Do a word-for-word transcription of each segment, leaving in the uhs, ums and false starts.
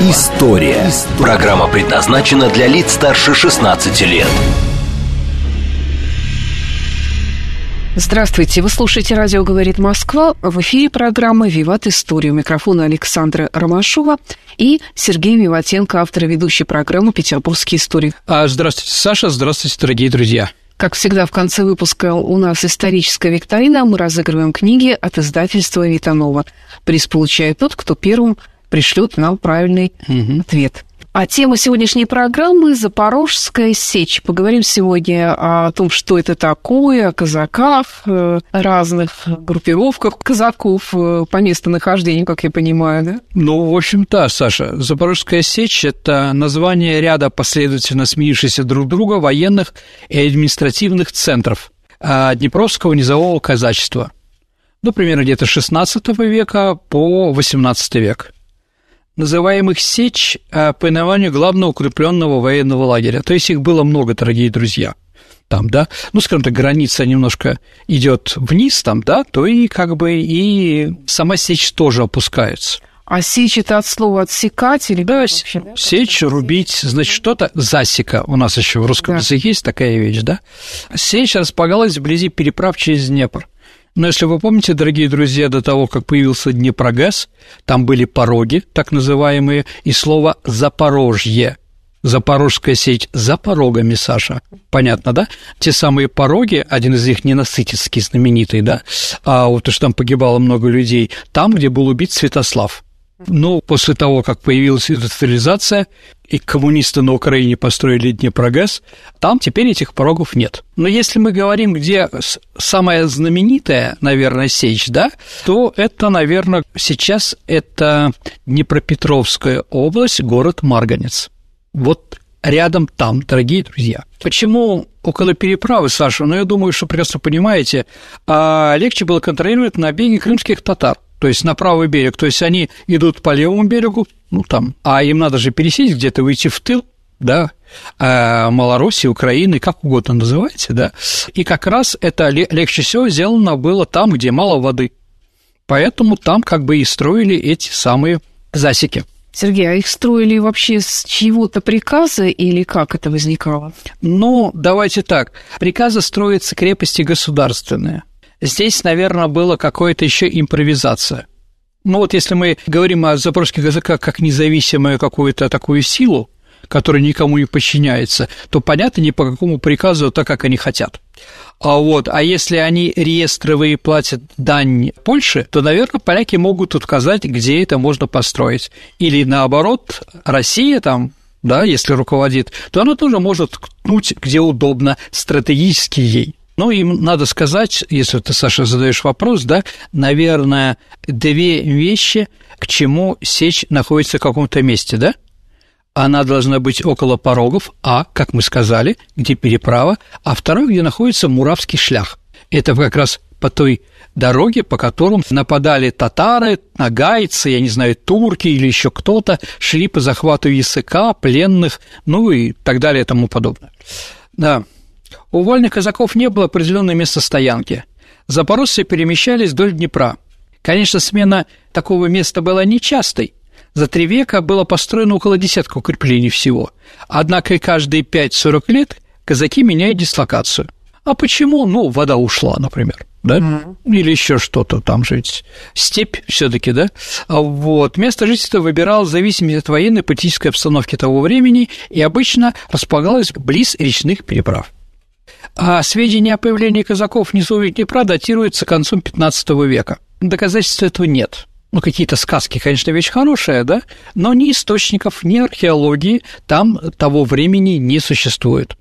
История». Программа предназначена для лиц старше шестнадцати лет. Здравствуйте, вы слушаете «Радио говорит Москва». В эфире программа «Виват. История». У микрофона Александра Ромашова и Сергей Виватенко, автор и ведущий программы «Петербургский историк». Здравствуйте, Саша, здравствуйте, дорогие друзья. Как всегда, в конце выпуска у нас историческая викторина. Мы разыгрываем книги от издательства «Витанова». Приз получает тот, кто первым пришлет нам правильный угу. ответ. А тема сегодняшней программы – Запорожская сечь. Поговорим сегодня о том, что это такое, о казаках, разных группировках казаков по местонахождению, как я понимаю, да? Ну, в общем-то, Саша, Запорожская сечь – это название ряда последовательно сменившихся друг друга военных и административных центров Днепровского низового казачества. Ну, примерно где-то с шестнадцатого века по восемнадцатый век. Называемых сечь по наименованию главного укрепленного военного лагеря. То есть их было много, дорогие друзья. Там, да, ну, скажем так, граница немножко идет вниз, там, да, то и как бы и сама сечь тоже опускается. А сечь – это от слова «отсекать» или… Да, вообще, да? Сечь, рубить, значит, что-то, засека, у нас еще в русском да. языке есть такая вещь, да. Сечь располагалась вблизи переправ через Днепр. Но если вы помните, дорогие друзья, до того, как появился Днепрогэс, там были пороги, так называемые, и слово «Запорожье». Запорожская сечь за порогами, Саша. Понятно, да? Те самые пороги, один из них ненасытицкий, знаменитый, да, а вот уж там погибало много людей, там, где был убит Святослав. Но после того, как появилась индустриализация, и коммунисты на Украине построили Днепрогэс, там теперь этих порогов нет. Но если мы говорим, где самая знаменитая, наверное, сечь, да, то это, наверное, сейчас это Днепропетровская область, город Марганец. Вот рядом там, дорогие друзья. Почему около переправы, Саша? Ну, я думаю, что прекрасно понимаете, легче было контролировать набеги крымских татар. То есть на правый берег, то есть они идут по левому берегу, ну там, а им надо же пересесть где-то, выйти в тыл, да, а Малороссии, Украины, как угодно называйте, да, и как раз это легче всего сделано было там, где мало воды, поэтому там как бы и строили эти самые засеки. Сергей, а их строили вообще с чьего-то приказа или как это возникало? Ну, давайте так, приказы строятся крепости государственные. Здесь, наверное, было какое-то еще импровизация. Ну вот если мы говорим о запорожских казаках как независимую какую-то такую силу, которая никому не подчиняется, то понятно, ни по какому приказу, так как они хотят. А, вот, а если они реестровые платят дань Польше, то, наверное, поляки могут указать, где это можно построить. Или наоборот, Россия там, да, если руководит, то она тоже может ткнуть, где удобно, стратегически ей. Ну, им надо сказать, если ты, Саша, задаешь вопрос, да, наверное, две вещи, к чему сечь находится в каком-то месте, да? Она должна быть около порогов, а, как мы сказали, где переправа, а второй, где находится Муравский шлях. Это как раз по той дороге, по которым нападали татары, нагайцы, я не знаю, турки или еще кто-то, шли по захвату языка, пленных, ну и так далее и тому подобное. Да. У вольных казаков не было определенного места стоянки. Запорожцы перемещались вдоль Днепра. Конечно, смена такого места была нечастой. За три века было построено около десятка укреплений всего. Однако и каждые пять-сорок лет казаки меняют дислокацию. А почему? Ну, вода ушла, например, да? Mm-hmm. Или еще что-то там жить. Степь все-таки, да? Вот. Место жительства выбирал в зависимости от военной и политической обстановки того времени и обычно располагалось близ речных переправ. А сведения о появлении казаков в низовье Днепра датируются концом пятнадцатого века. Доказательств этого нет. Ну, какие-то сказки, конечно, вещь хорошая, да, но ни источников, ни археологии там того времени не существует.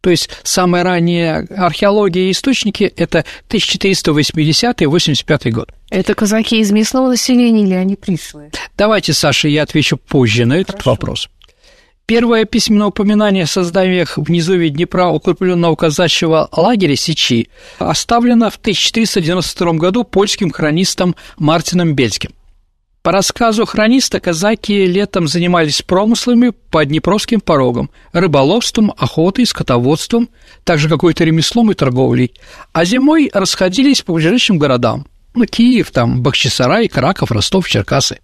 То есть самая ранняя археология и источники – это тысяча четыреста восьмидесятый - восемьдесят пятый год. Это казаки из местного населения или они пришлые? Давайте, Саша, я отвечу позже на этот Хорошо. Вопрос. Первое письменное упоминание о создании в низовье Днепра укрепленного казачьего лагеря Сечи оставлено в тысяча четыреста девяносто втором году польским хронистом Мартином Бельским. По рассказу хрониста, казаки летом занимались промыслами по Днепровским порогам, рыболовством, охотой, скотоводством, также какой-то ремеслом и торговлей, а зимой расходились по ближайшим городам – ну, Киев, там, Бахчисарай, Краков, Ростов, Черкасы,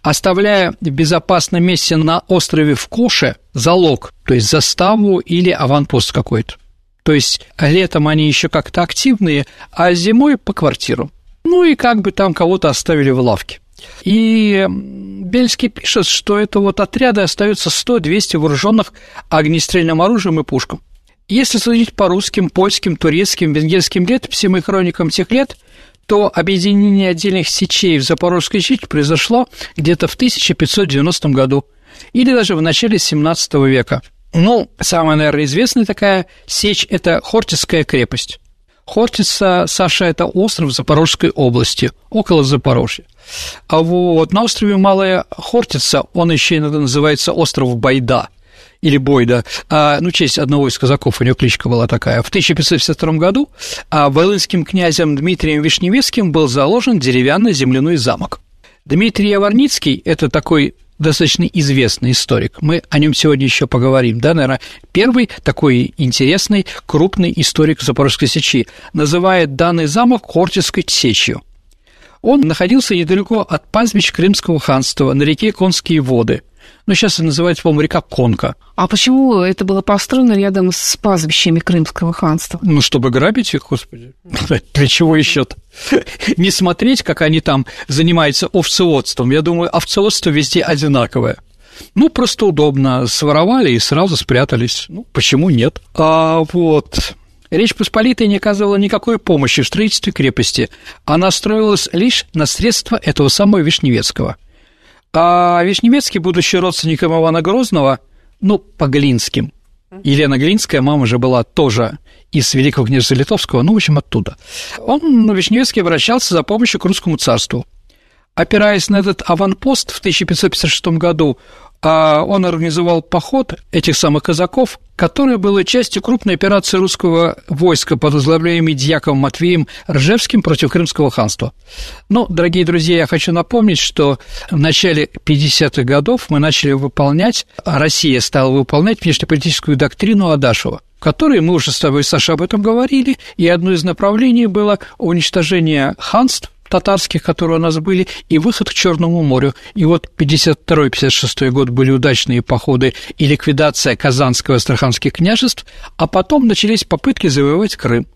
оставляя в безопасном месте на острове в Коше залог, то есть заставу или аванпост какой-то. То есть летом они еще как-то активные, а зимой по квартирам. Ну и как бы там кого-то оставили в лавке. И Бельский пишет, что это вот отряды остаются сто-двести вооруженных огнестрельным оружием и пушкам. Если судить по русским, польским, турецким, венгерским летописям и хроникам тех лет, то объединение отдельных сечей в Запорожской сечи произошло где-то в тысяча пятьсот девяностом году или даже в начале семнадцатого века. Ну, самая, наверное, известная такая сечь – это Хортицкая крепость. Хортица, Саша, это остров Запорожской области, около Запорожья. А вот на острове Малая Хортица, он еще иногда называется остров Байда или Бойда, а, ну, в честь одного из казаков, у него кличка была такая. В тысяча пятьсот пятьдесят втором году а, волынским князем Дмитрием Вишневецким был заложен деревянный земляной замок. Дмитрий Яворницкий – это такой достаточно известный историк. Мы о нем сегодня еще поговорим. Да, наверное, первый такой интересный, крупный историк Запорожской сечи называет данный замок Хортицкой сечью. Он находился недалеко от пастбищ Крымского ханства на реке Конские воды. Ну, сейчас это называется, по-моему, река Конка. А почему это было построено рядом с пастбищами Крымского ханства? Ну, чтобы грабить их, господи. Для чего еще-то? Не смотреть, как они там занимаются овцеводством. Я думаю, овцеводство везде одинаковое. Ну, просто удобно. Своровали и сразу спрятались. Ну, почему нет? А вот... Речь Посполитая не оказывала никакой помощи в строительстве крепости. Она строилась лишь на средства этого самого Вишневецкого. А Вишневецкий, будущий родственником Ивана Грозного, ну, по Глинским. Елена Глинская, мама же была тоже из Великого княжества Литовского, ну, в общем, оттуда. Он, Вишневецкий, обращался за помощью к русскому царству. Опираясь на этот аванпост в тысяча пятьсот пятьдесят шестом году, он организовал поход этих самых казаков, который был частью крупной операции русского войска под возглавляемым дьяком Матвеем Ржевским против Крымского ханства. Но, дорогие друзья, я хочу напомнить, что в начале пятидесятых годов мы начали выполнять, Россия стала выполнять внешнеполитическую доктрину Адашева, в которой мы уже с тобой, Саша, об этом говорили, и одно из направлений было уничтожение ханств татарских, которые у нас были, и выход к Черному морю. И вот пятьдесят второй — пятьдесят шестой год были удачные походы и ликвидация Казанского и Астраханских княжеств, а потом начались попытки завоевать Крым.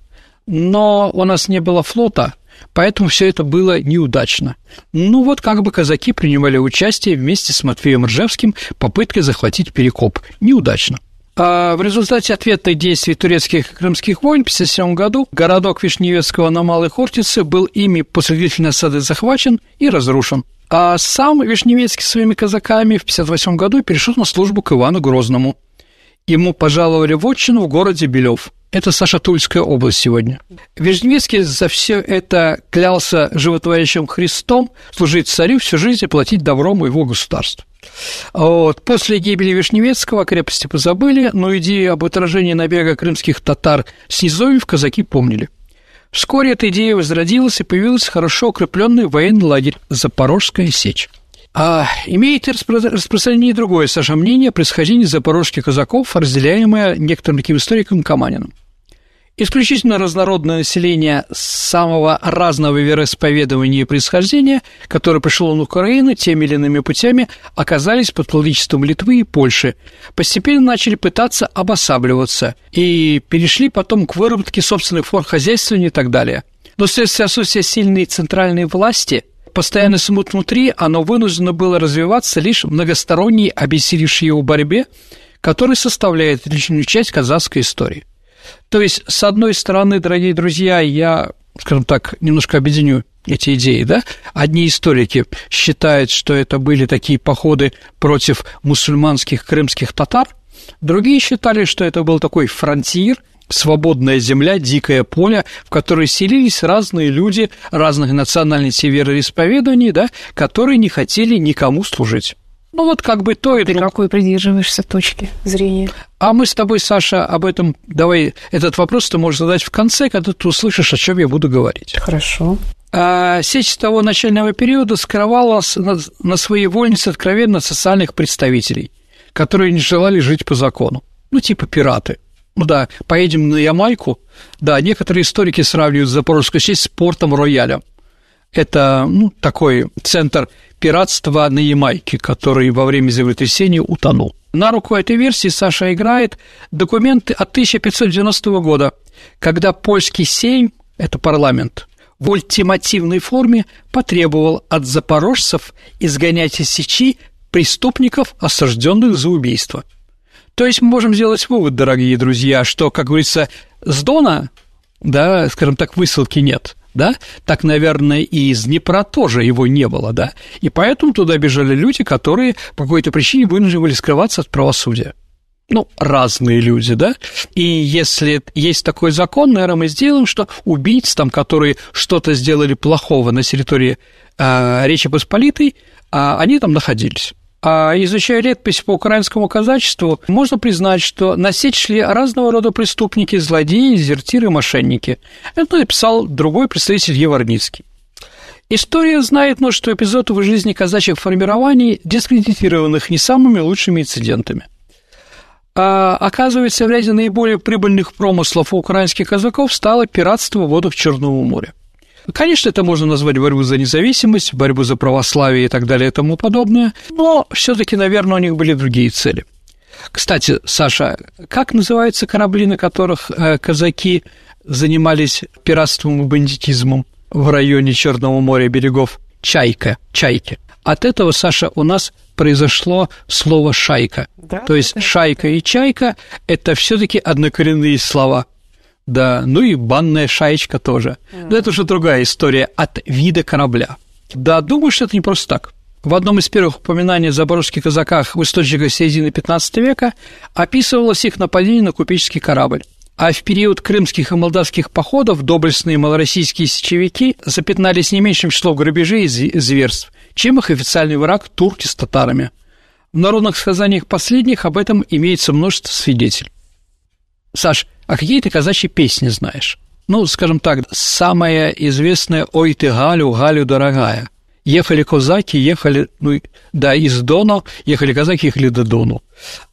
Но у нас не было флота, поэтому все это было неудачно. Ну вот как бы казаки принимали участие вместе с Матвеем Ржевским в попытке захватить Перекоп. Неудачно. В результате ответных действий турецких и крымских войн в тысяча девятьсот пятьдесят седьмом году городок Вишневецкого на Малой Хортице был ими после длительной осады захвачен и разрушен. А сам Вишневецкий своими казаками в тысяча девятьсот пятьдесят восьмом году перешел на службу к Ивану Грозному. Ему пожаловали в отчину в городе Белев. Это Саша, Тульская область сегодня. Вишневецкий за все это клялся животворящим Христом служить царю всю жизнь и платить добром его государству. Вот. После гибели Вишневецкого крепости позабыли, но идею об отражении набега крымских татар с низовьев казаки помнили. Вскоре эта идея возродилась и появился хорошо укрепленный военный лагерь Запорожская сечь. А имеет распространение другое, Саша, мнение о происхождении запорожских казаков, разделяемое некоторым таким историком Каманиным. Исключительно разнородное население самого разного вероисповедования и происхождения, которое пришло на Украину теми или иными путями, оказались под владычеством Литвы и Польши, постепенно начали пытаться обосабливаться и перешли потом к выработке собственных форм хозяйствования и так далее. Но вследствие отсутствия сильной центральной власти, постоянный смут внутри, оно вынуждено было развиваться лишь в многосторонней, обессилившей его борьбе, которая составляет личную часть казахской истории. То есть, с одной стороны, дорогие друзья, я, скажем так, немножко объединю эти идеи, да? Одни историки считают, что это были такие походы против мусульманских крымских татар, другие считали, что это был такой фронтир, свободная земля, дикое поле, в которое селились разные люди разных национальностей и вероисповеданий, да, которые не хотели никому служить. Ну, вот как бы то и другое. Ты какой придерживаешься точки зрения? А мы с тобой, Саша, об этом... Давай этот вопрос ты можешь задать в конце, когда ты услышишь, о чем я буду говорить. Хорошо. А сечь того начального периода скрывала на своей вольнице откровенно социальных представителей, которые не желали жить по закону. Ну, типа пираты. Ну да, поедем на Ямайку. Да, некоторые историки сравнивают Запорожскую сечь с портом Роялем. Это, ну, такой центр пиратства на Ямайке, который во время землетрясения утонул. На руку этой версии, Саша, играет документы от тысяча пятьсот девяностого года, когда польский Сейм, это парламент, в ультимативной форме потребовал от запорожцев изгонять из сечи преступников, осужденных за убийство. То есть мы можем сделать вывод, дорогие друзья, что, как говорится, с Дона, да, скажем так, высылки нет. Да, так, наверное, и из Днепра тоже его не было, да, и поэтому туда бежали люди, которые по какой-то причине вынуждены были скрываться от правосудия. Ну, разные люди, да, и если есть такой закон, наверное, мы сделаем, что убийц там, которые что-то сделали плохого на территории э, Речи Посполитой, э, они там находились. А изучая летопись по украинскому казачеству, можно признать, что на сечь шли разного рода преступники, злодеи, дезертиры, мошенники. Это написал другой представитель Яворницкий. История знает, но что эпизодов в жизни казачьих формирований, дискредитированных не самыми лучшими инцидентами. А, оказывается, в ряде наиболее прибыльных промыслов у украинских казаков стало пиратство в водах Черного моря. Конечно, это можно назвать борьбу за независимость, борьбу за православие и так далее и тому подобное, но все-таки, наверное, у них были другие цели. Кстати, Саша, как называются корабли, на которых казаки занимались пиратством и бандитизмом в районе Черного моря берегов? Чайка, чайки. От этого, Саша, у нас произошло слово «шайка». Да, то есть шайка и чайка – это все-таки однокоренные слова. Да, ну и банная шаечка тоже. Mm. Но это уже другая история от вида корабля. Да, думаю, что это не просто так. В одном из первых упоминаний о запорожских казаках в источниках середины пятнадцатого века описывалось их нападение на купеческий корабль. А в период крымских и молдавских походов доблестные малороссийские сечевики запятнались не меньшим числом грабежей и зверств, чем их официальный враг – турки с татарами. В народных сказаниях последних об этом имеется множество свидетелей. Саш, а какие ты казачьи песни знаешь? Ну, скажем так, самая известная «Ой ты, Галю, Галю дорогая». Ехали казаки, ехали, ну, да, из Дона, ехали казаки, ехали до Дону.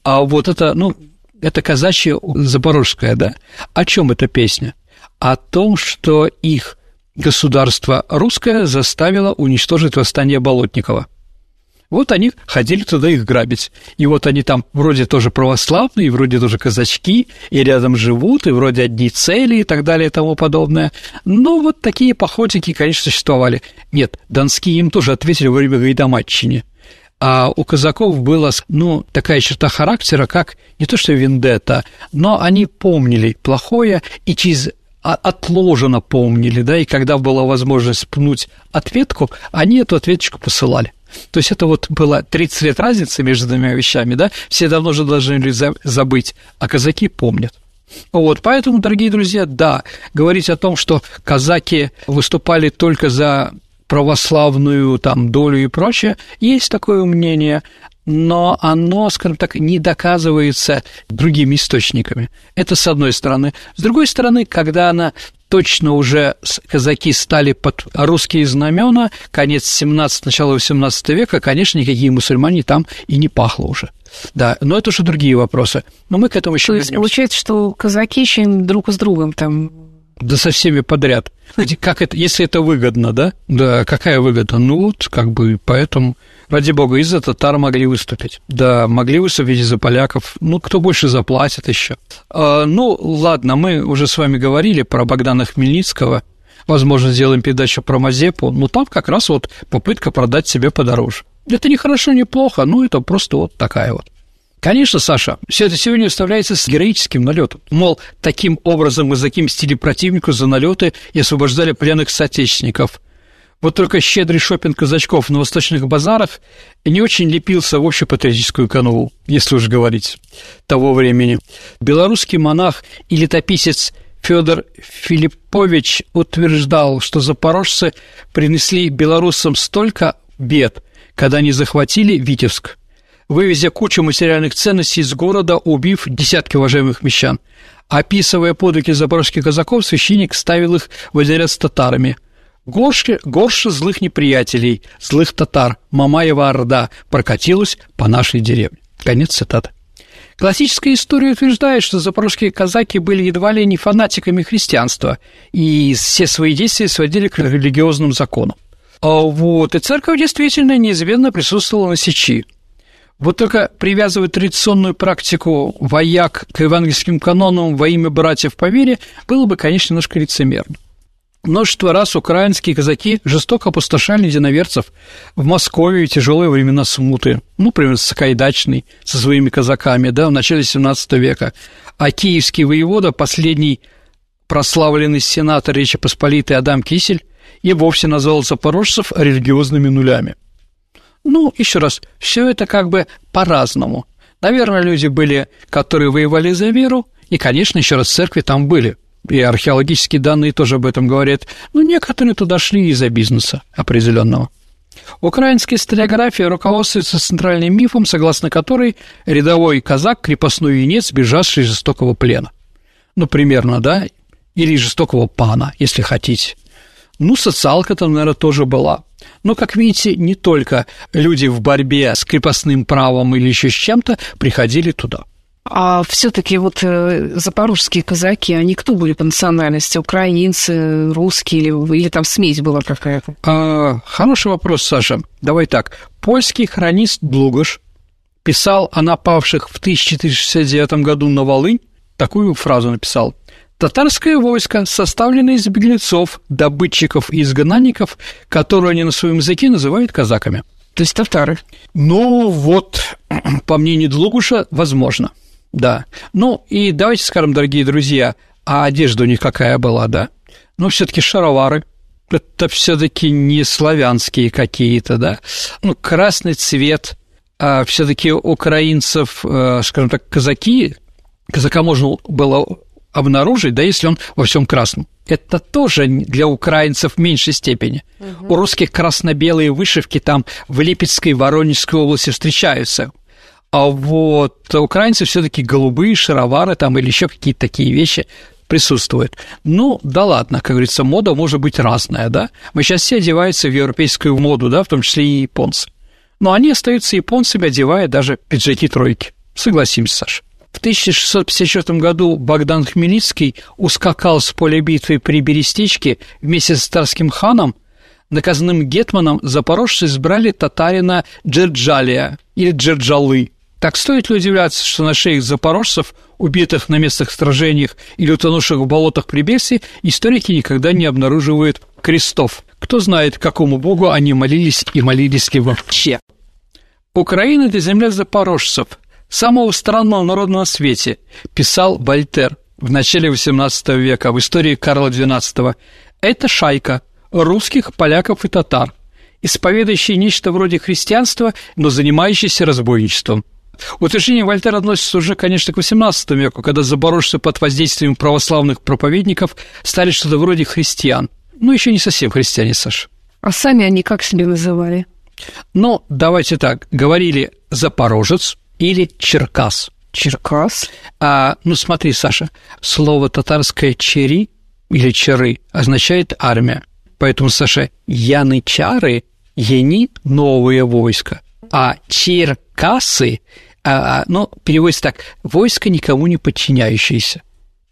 А вот это, ну, это казачья запорожская, да? О чем эта песня? О том, что их государство русское заставило уничтожить восстание Болотникова. Вот они ходили туда их грабить. И вот они там вроде тоже православные, и вроде тоже казачки, и рядом живут, и вроде одни цели и так далее и тому подобное. Но вот такие походики, конечно, существовали. Нет, донские им тоже ответили во время гайдамаччины. А у казаков была, ну, такая черта характера, как не то что вендетта, но они помнили плохое и через... отложено помнили, да, и когда была возможность пнуть ответку, они эту ответочку посылали. То есть это вот было тридцать лет разницы между двумя вещами, да, все давно же должны забыть, а казаки помнят. Вот, поэтому, дорогие друзья, да, говорить о том, что казаки выступали только за православную там долю и прочее, есть такое мнение, но оно, скажем так, не доказывается другими источниками. Это с одной стороны. С другой стороны, когда она точно уже казаки стали под русские знамена, конец семнадцатого, начало восемнадцатого века, конечно, никакие мусульмане там и не пахло уже. Да, но это уже другие вопросы. Но мы к этому еще вернемся. То есть получается, что казаки еще друг с другом там... Да со всеми подряд. Как это, если это выгодно, да? Да, какая выгода? Ну вот, как бы, поэтому... Ради бога, и за татар могли выступить. Да, могли выступить и за поляков. Ну, кто больше заплатит еще. А, ну, ладно, мы уже с вами говорили про Богдана Хмельницкого. Возможно, сделаем передачу про Мазепу. Но там как раз вот попытка продать себе подороже. Это не хорошо, не плохо, ну, это просто вот такая вот. Конечно, Саша, все это сегодня вставляется с героическим налетом. Мол, таким образом казаки мстили противнику за налеты и освобождали пленных соотечественников. Вот только щедрый шопинг казачков на восточных базарах не очень лепился в общепатриотическую канву, если уж говорить, того времени. Белорусский монах и летописец Федор Филиппович утверждал, что запорожцы принесли белорусам столько бед, когда они захватили Витебск, вывезя кучу материальных ценностей из города, убив десятки уважаемых мещан. Описывая подвиги запорожских казаков, священник ставил их в один ряд с татарами. Горше, горше злых неприятелей, злых татар, Мамаева орда прокатилась по нашей деревне. Конец цитаты. Классическая история утверждает, что запорожские казаки были едва ли не фанатиками христианства, и все свои действия сводили к религиозному закону. А вот, и церковь действительно неизменно присутствовала на сечи. Вот только привязывать традиционную практику вояк к евангельским канонам во имя братьев по вере было бы, конечно, немножко лицемерно. Множество раз украинские казаки жестоко опустошали единоверцев в Москве в тяжелые времена смуты, ну, например, Сакайдачный со своими казаками, да, в начале семнадцатого века, а киевский воевода, последний прославленный сенатор Речи Посполитой Адам Кисель, и вовсе назвал запорожцев религиозными нулями. Ну, еще раз, все это как бы по-разному. Наверное, люди были, которые воевали за веру, и, конечно, еще раз, церкви там были. И археологические данные тоже об этом говорят. Но некоторые туда шли из-за бизнеса определенного. Украинская историография руководствуется центральным мифом, согласно которой рядовой казак – крепостной юнец, бежавший из жестокого плена. Ну, примерно, да? Или жестокого пана, если хотите. Ну, социалка там, наверное, тоже была. Но, как видите, не только люди в борьбе с крепостным правом или еще с чем-то приходили туда. А все-таки вот запорожские казаки, они кто были по национальности? Украинцы, русские или, или там смесь была какая-то? А, хороший вопрос, Саша. Давай так. Польский хронист Длугаш писал о напавших в тысяча четыреста шестьдесят девятом году на Волынь. Такую фразу написал. Татарское войско, составленное из беглецов, добытчиков и изгнанников, которые они на своем языке называют казаками. То есть татары. Ну вот, по мнению Длугаша, возможно. Да. Ну, и давайте скажем, дорогие друзья, а одежда у них какая была, да? Ну, все-таки шаровары, это все-таки не славянские какие-то, да? Ну, красный цвет, а все-таки украинцев, скажем так, казаки, казака можно было обнаружить, да, если он во всем красном. Это тоже для украинцев в меньшей степени. Угу. У русских красно-белые вышивки там в Липецкой, Воронежской области встречаются. А вот украинцы все-таки голубые, шаровары там или еще какие-то такие вещи присутствуют. Ну, да ладно, как говорится, мода может быть разная, да? Мы сейчас все одеваемся в европейскую моду, да, в том числе и японцы. Но они остаются японцами, одевая даже пиджаки-тройки. Согласимся, Саша. В тысяча шестьсот пятьдесят четвёртом году Богдан Хмельницкий ускакал с поля битвы при Берестечке вместе с татарским ханом. Наказанным гетманом запорожцы избрали татарина Джерджалия или Джерджалы. Так стоит ли удивляться, что на шеях запорожцев, убитых на местных сражениях или утонувших в болотах при Бельсе, историки никогда не обнаруживают крестов? Кто знает, какому богу они молились и молились ли вообще? «Украина – это земля запорожцев, самого странного народа на свете», писал Вольтер в начале восемнадцатого века в истории Карла двенадцатого. «Это шайка русских, поляков и татар, исповедующие нечто вроде христианства, но занимающиеся разбойничеством». Утверждение Вольтера относится уже, конечно, к восемнадцатому веку, когда запорожцы под воздействием православных проповедников стали что-то вроде христиан. Ну, еще не совсем христиане, Саш. А сами они как себе называли? Ну, давайте так, говорили «запорожец» или «черкас». Черкас? А, ну, смотри, Саша, слово татарское «чери» или «черы» означает «армия». Поэтому, Саша, янычары, яни – новые войска, а черкасы, а, ну, переводится так, войско никому не подчиняющееся.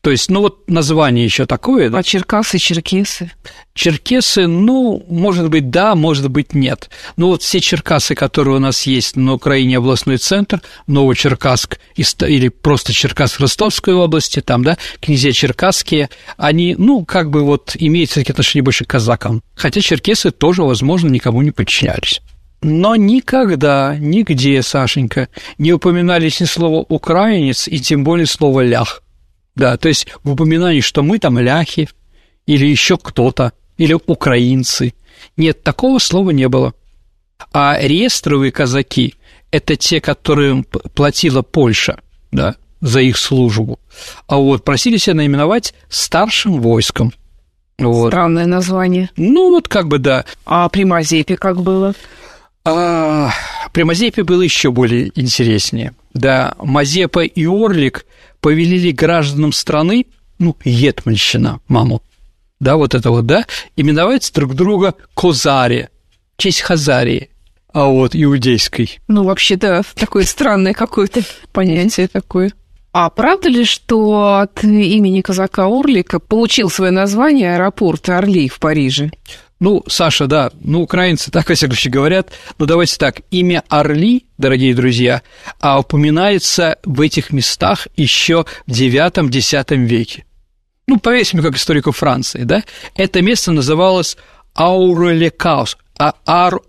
То есть, ну, вот название еще такое. Да? А черкасы, черкесы? Черкесы, ну, может быть, да, может быть, нет. Ну, вот все черкасы, которые у нас есть на Украине, областной центр, Новочеркасск или просто Черкасск Ростовской области, там, да, князья черкасские, они, ну, как бы вот имеют все-таки отношение больше к казакам. Хотя черкесы тоже, возможно, никому не подчинялись. Но никогда, нигде, Сашенька, не упоминались ни слова «украинец» и тем более слово «лях». Да, то есть в упоминании, что мы там ляхи, или еще кто-то, или украинцы. Нет, такого слова не было. А реестровые казаки – это те, которым платила Польша, да, за их службу. А вот просили себя наименовать старшим войском. Вот. Странное название. Ну, вот как бы да. А при Мазепе как было? А при Мазепе было еще более интереснее. Да, Мазепа и Орлик повелели гражданам страны, ну, етманщина, маму, да, вот это вот, да, именовать друг друга Козари, в честь Хазарии, а вот иудейской. Ну, вообще-то, такое странное какое-то понятие такое. А правда ли, что от имени казака Орлика получил свое название аэропорт Орли в Париже? Ну, Саша, да, ну, украинцы так, во всяком случае, говорят. Ну, давайте так, имя Орли, дорогие друзья, упоминается в этих местах еще в девятом-десятом веке. Ну, поверьте мне, как историку Франции, да? Это место называлось Аурулякус,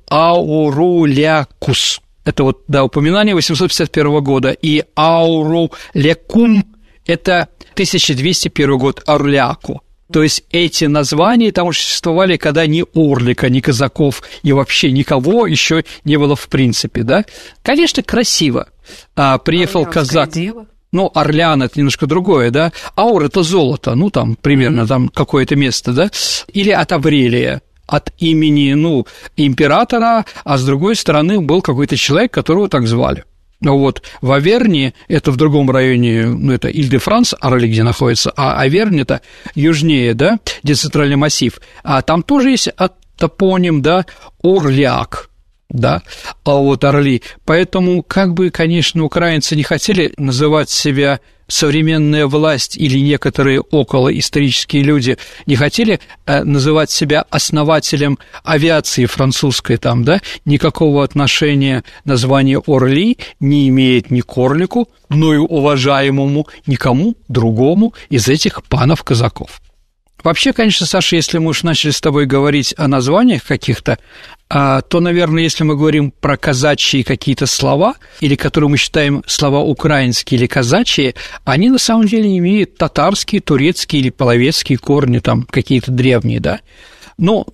Аурулякус. Это вот, да, упоминание восемьсот пятьдесят первого года. И Аурулякум – это тысяча двести первый год, Орляку. То есть эти названия там уже существовали, когда ни Орлика, ни казаков, и вообще никого еще не было в принципе, да? Конечно, красиво. А, приехал казак. Дева. Ну, Орлян – это немножко другое, да? Аур – это золото, ну, там, примерно, mm-hmm. там какое-то место, да? Или от Аврелия, от имени, ну, императора, а с другой стороны был какой-то человек, которого так звали. Вот в Аверни, это в другом районе, ну, это Иль-де-Франс, Орли, где находится, а Аверни – это южнее, да, где центральный массив, а там тоже есть топоним, да, Орляк, да, а вот Орли. Поэтому, как бы, конечно, украинцы не хотели называть себя современная власть или некоторые околоисторические люди не хотели называть себя основателем авиации французской там, да, никакого отношения название Орли не имеет ни к Орлику, но и уважаемому никому другому из этих панов-казаков. Вообще, конечно, Саша, если мы уж начали с тобой говорить о названиях каких-то, то, наверное, если мы говорим про казачьи какие-то слова, или которые мы считаем слова украинские или казачьи, они на самом деле имеют татарские, турецкие или половецкие корни, там какие-то древние, да. Но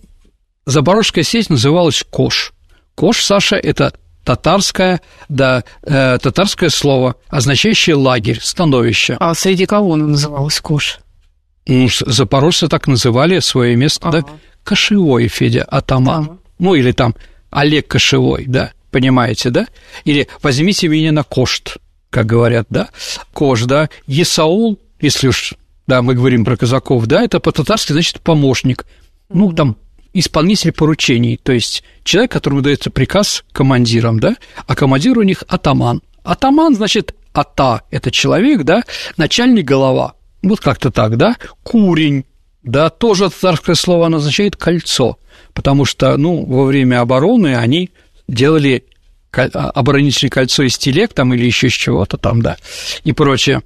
Запорожская сечь называлась Кош. Кош, Саша, это татарское, да, э, татарское слово, означающее лагерь, становище. А среди кого оно называлось Кош? Ну, запорожцы так называли свое место, ага. Да, Кошевой Федя атаман, ага. Ну, или там Олег Кошевой, да, понимаете, да, или возьмите меня на кошт, как говорят, да, кош, да, Есаул, если уж, да, мы говорим про казаков, да, это по-татарски значит помощник, ну, там, исполнитель поручений, то есть человек, которому дается приказ командирам, да, а командир у них атаман, атаман, значит, ата, это человек, да, начальник голова. Вот как-то так, да? Курень, да, тоже татарское слово, оно означает кольцо, потому что, ну, во время обороны они делали оборонительное кольцо из телег там или еще из чего-то там, да, и прочее.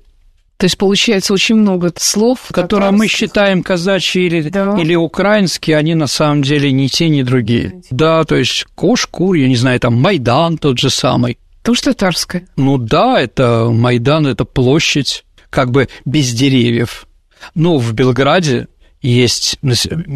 То есть, получается, очень много слов, которые мы считаем казачьи или, да. или украинские, они на самом деле ни те, ни другие. Да, то есть кош, кур, я не знаю, там Майдан тот же самый. Тоже татарское. Ну да, это Майдан, это площадь. Как бы без деревьев. Ну, в Белграде есть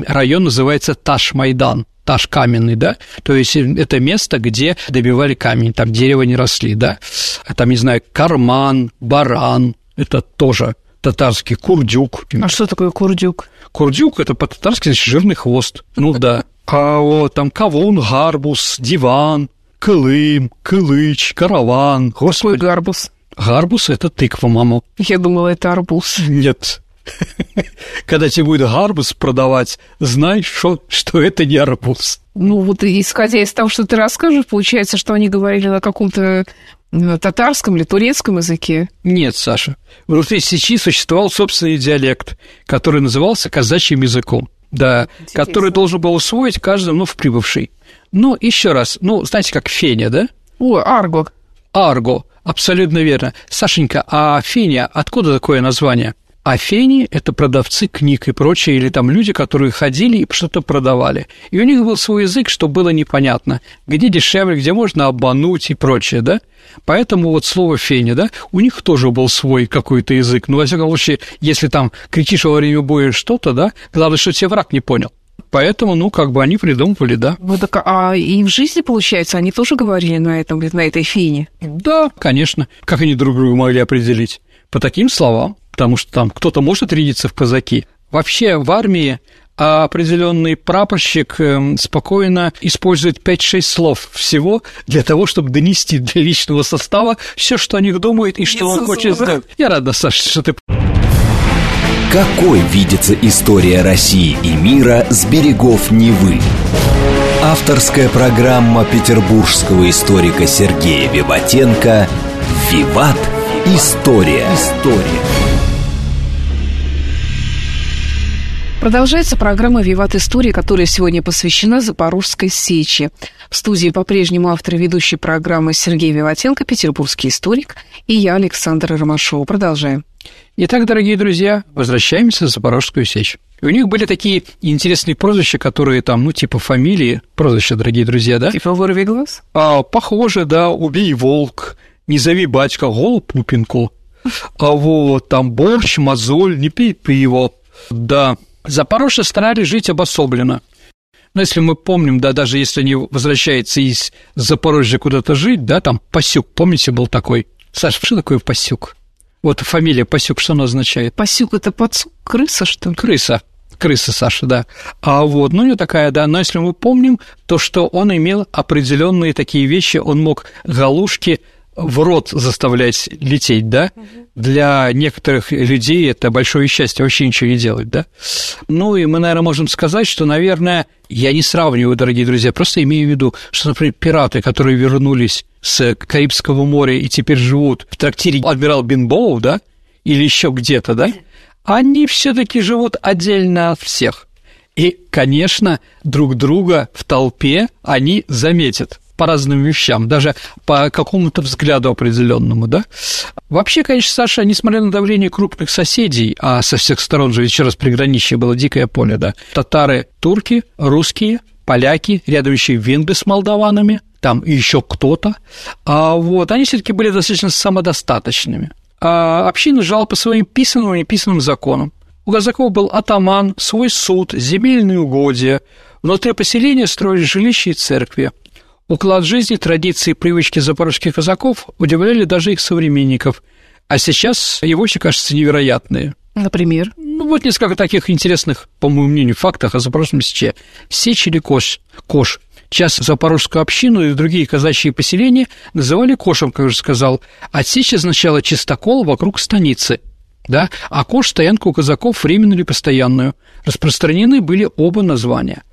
район, называется Таш-Майдан, Таш каменный, да, то есть это место, где добивали камень, там дерева не росли, да, а там, не знаю, Карман, Баран, это тоже татарский курдюк. А что такое курдюк? Курдюк – это по-татарски, значит, жирный хвост, ну да. А вот там Кавун, Гарбус, Диван, Кылым, Кылыч, Караван. Господи, Гарбус. Гарбус – это тыква, мама. Я думала, это арбуз. Нет. Когда тебе будет гарбус продавать, знай, что, что это не арбуз. Ну вот, исходя из того, что ты расскажешь, получается, что они говорили на каком-то татарском или турецком языке? Нет, Саша. Внутри сечи существовал собственный диалект, который назывался казачьим языком, да, который должен был усвоить каждый вновь прибывший. Ну, еще раз, ну, знаете, как феня, да? О, арго. Арго. Абсолютно верно. Сашенька, а феня, откуда такое название? А фени – это продавцы книг и прочее, или там люди, которые ходили и что-то продавали. И у них был свой язык, что было непонятно, где дешевле, где можно обмануть и прочее, да? Поэтому вот слово фени, да, у них тоже был свой какой-то язык. Ну, во всяком случае, если там кричишь во время боя что-то, да, главное, что тебя враг не понял. Поэтому, ну, как бы они придумывали, да. Ну, так, а и в жизни, получается, они тоже говорили на этом, на этой фене? Да, конечно. Как они друг друга могли определить? По таким словам, потому что там кто-то может рядиться в казаки. Вообще в армии а определенный прапорщик спокойно использует пять-шесть слов всего для того, чтобы донести для личного состава все, что о них думает и что он хочет знать. Я рада, Саша, что ты... Какой видится история России и мира с берегов Невы? Авторская программа петербургского историка Сергея Виватенко «Виват. История». Продолжается программа «Виват. История», которая сегодня посвящена Запорожской сече. В студии по-прежнему автор и ведущий программы Сергей Виватенко, петербургский историк, и я, Александра Ромашова. Продолжаем. Итак, дорогие друзья, возвращаемся в Запорожскую сечь. И у них были такие интересные прозвища, которые там, ну, типа фамилии, прозвища, дорогие друзья, да? Типа «Вырви глаз»? А, похоже, да, «Убей волк», «Не зови батька», «Гол пупинку», а вот там «Борщ», «Мозоль», «Не пей пиво». Да, запорожцы старались жить обособленно. Но если мы помним, да, даже если они возвращаются из Запорожья куда-то жить, да, там Пасюк, помните, был такой? Саш, что такое Пасюк? Вот фамилия Пасюк, что она означает? Пасюк – это подсук, крыса, что ли? Крыса. Крыса, Саша, да. А вот, ну, не такая, да. Но если мы помним, то что он имел определенные такие вещи, он мог галушки в рот заставлять лететь, да. Угу. Для некоторых людей это большое счастье вообще ничего не делать, да. Ну, и мы, наверное, можем сказать, что, наверное, я не сравниваю, дорогие друзья, просто имею в виду, что, например, пираты, которые вернулись с Карибского моря и теперь живут в трактире «Адмирал Бенбоу», да, или еще где-то, да, они все-таки живут отдельно от всех. И, конечно, друг друга в толпе они заметят по разным вещам, даже по какому-то взгляду определенному, да. Вообще, конечно, Саша, несмотря на давление крупных соседей, а со всех сторон же, еще раз, приграничье было дикое поле, да, татары, турки, русские, поляки, рядом еще венгры с молдаванами, там еще кто-то, а вот, они все-таки были достаточно самодостаточными. А община жила по своим писанным и неписанным законам. У казаков был атаман, свой суд, земельные угодья. Внутри поселения строили жилища и церкви. Уклад жизни, традиции и привычки запорожских казаков удивляли даже их современников. А сейчас его еще кажутся невероятные. Например? Ну, вот несколько таких интересных, по моему мнению, фактов о запорожском сече. Сечь или кош? Кош. Сейчас запорожскую общину и другие казачьи поселения называли кошем, как я уже сказал. Отсечь означало чистокол вокруг станицы, да? А кош – стоянку у казаков, временную или постоянную. Распространены были оба названия.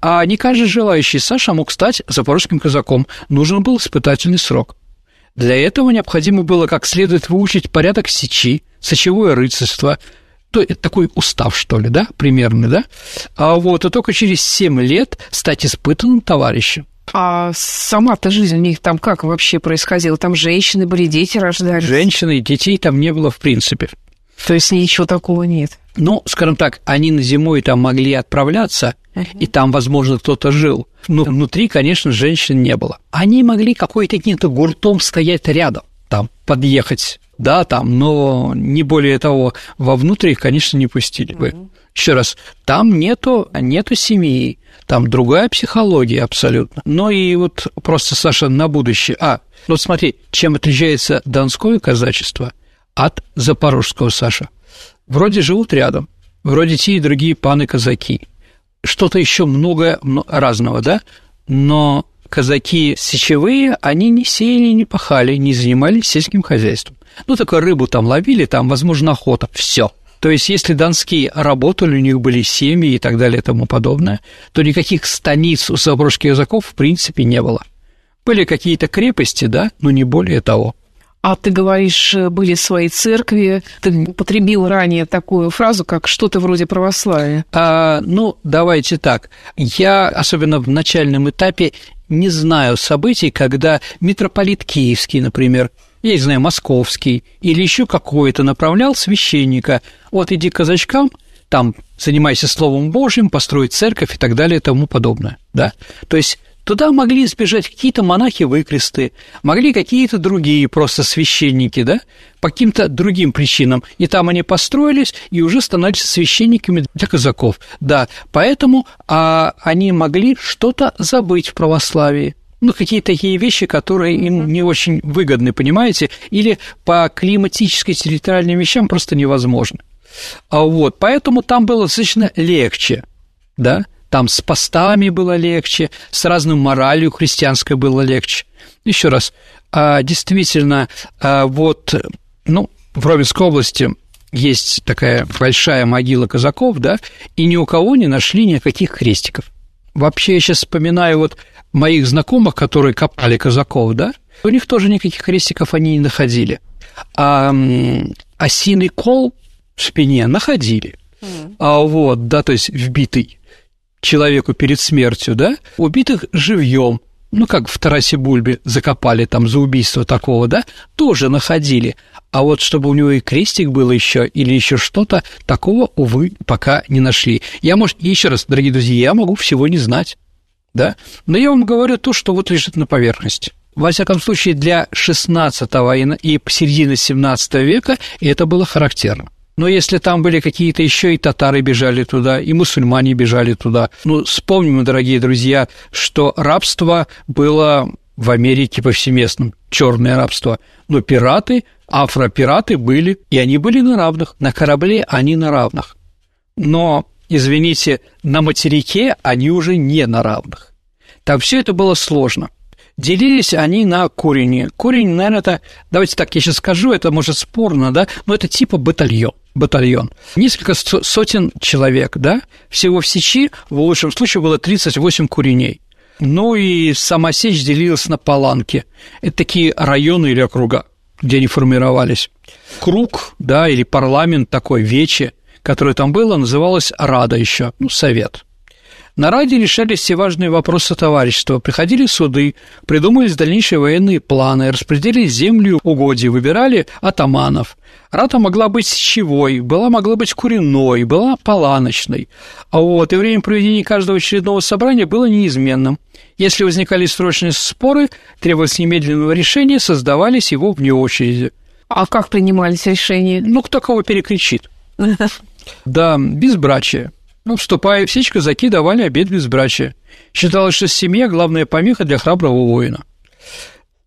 А не каждый желающий, Саша, мог стать запорожским казаком. Нужен был испытательный срок. Для этого необходимо было как следует выучить порядок сечи, сечевое рыцарство. То это такой устав, что ли, да, примерно, да? А вот, и только через семь лет стать испытанным товарищем. А сама-то жизнь у них там как вообще происходила? Там женщины были, дети рождались? Женщины и детей там не было в принципе. То есть ничего такого нет? Ну, скажем так, они на зимой там могли отправляться, uh-huh. и там, возможно, кто-то жил. Но внутри, конечно, женщин не было. Они могли какой-то каким-то гуртом стоять рядом, там, подъехать. Да, там, но не более того, вовнутрь их, конечно, не пустили бы. Mm-hmm. Еще раз, там нету, нету семьи, там другая психология абсолютно. Ну и вот просто, Саша, на будущее. А, вот смотри, чем отличается донское казачество от запорожского, Саша? Вроде живут рядом, вроде те и другие паны-казаки. Что-то еще многое разного, да? Но казаки сечевые, они не сеяли, не пахали, не занимались сельским хозяйством. Ну, только рыбу там ловили, там, возможно, охота, все. То есть, если донские работали, у них были семьи и так далее и тому подобное, то никаких станиц у запорожских казаков в принципе не было. Были какие-то крепости, да, но не более того. А ты говоришь, были свои церкви, ты употребил ранее такую фразу, как что-то вроде православия. А, ну, давайте так. Я, особенно в начальном этапе, не знаю событий, когда митрополит Киевский, например, я не знаю, московский, или еще какой-то, направлял священника. Вот иди к казачкам, там, занимайся Словом Божьим, построй церковь и так далее и тому подобное, да. То есть туда могли сбежать какие-то монахи-выкресты, могли какие-то другие просто священники, да, по каким-то другим причинам. И там они построились и уже становились священниками для казаков, да. Поэтому а, они могли что-то забыть в православии. Ну, какие-то такие вещи, которые им не очень выгодны, понимаете, или по климатической территориальным вещам просто невозможно. А вот, поэтому там было достаточно легче да, там с постами было легче, с разной моралью христианской было легче. Еще раз, действительно, вот, ну, в Ровенской области есть такая большая могила казаков, да, и ни у кого не нашли никаких крестиков. Вообще, я сейчас вспоминаю вот моих знакомых, которые копали казаков, да, у них тоже никаких крестиков они не находили. А осиный кол в спине находили, mm. а вот, да, то есть вбитый человеку перед смертью, да, убитых живьем, ну, как в Тарасе Бульбе закопали там за убийство такого, да, тоже находили. А вот чтобы у него и крестик был еще или еще что-то, такого, увы, пока не нашли. Я, может, еще раз, дорогие друзья, я могу всего не знать, да, но я вам говорю то, что вот лежит на поверхности. Во всяком случае, для шестнадцатого и середины семнадцатого века это было характерно. Но если там были какие-то еще и татары бежали туда, и мусульмане бежали туда. Ну, вспомним, дорогие друзья, что рабство было в Америке повсеместным, черное рабство. Но пираты, афропираты были, и они были на равных. На корабле они на равных. Но, извините, на материке они уже не на равных. Там все это было сложно. Делились они на курени. Курень, наверное, это, давайте так, я сейчас скажу, это может спорно, да, но это типа батальон. батальон. Несколько сотен человек, да, всего в сечи, в лучшем случае, было тридцать восемь куреней. Ну и сама сечь делилась на паланки. Это такие районы или округа, где они формировались. Круг, да, или парламент такой, вече, которое там было, называлось Рада еще, ну, совет. На Раде решались все важные вопросы товарищества, приходили суды, придумывались дальнейшие военные планы, распределили землю, угодья, выбирали атаманов. Рата могла быть сечевой, была могла быть куренной, была паланочной. А вот, и время проведения каждого очередного собрания было неизменным. Если возникали срочные споры, требовалось немедленного решения, создавались его вне очереди. А как принимались решения? Ну, кто кого перекричит. Да, безбрачие. Ну, вступая в сечь, казаки давали обет безбрачия. Считалось, что семья – главная помеха для храброго воина.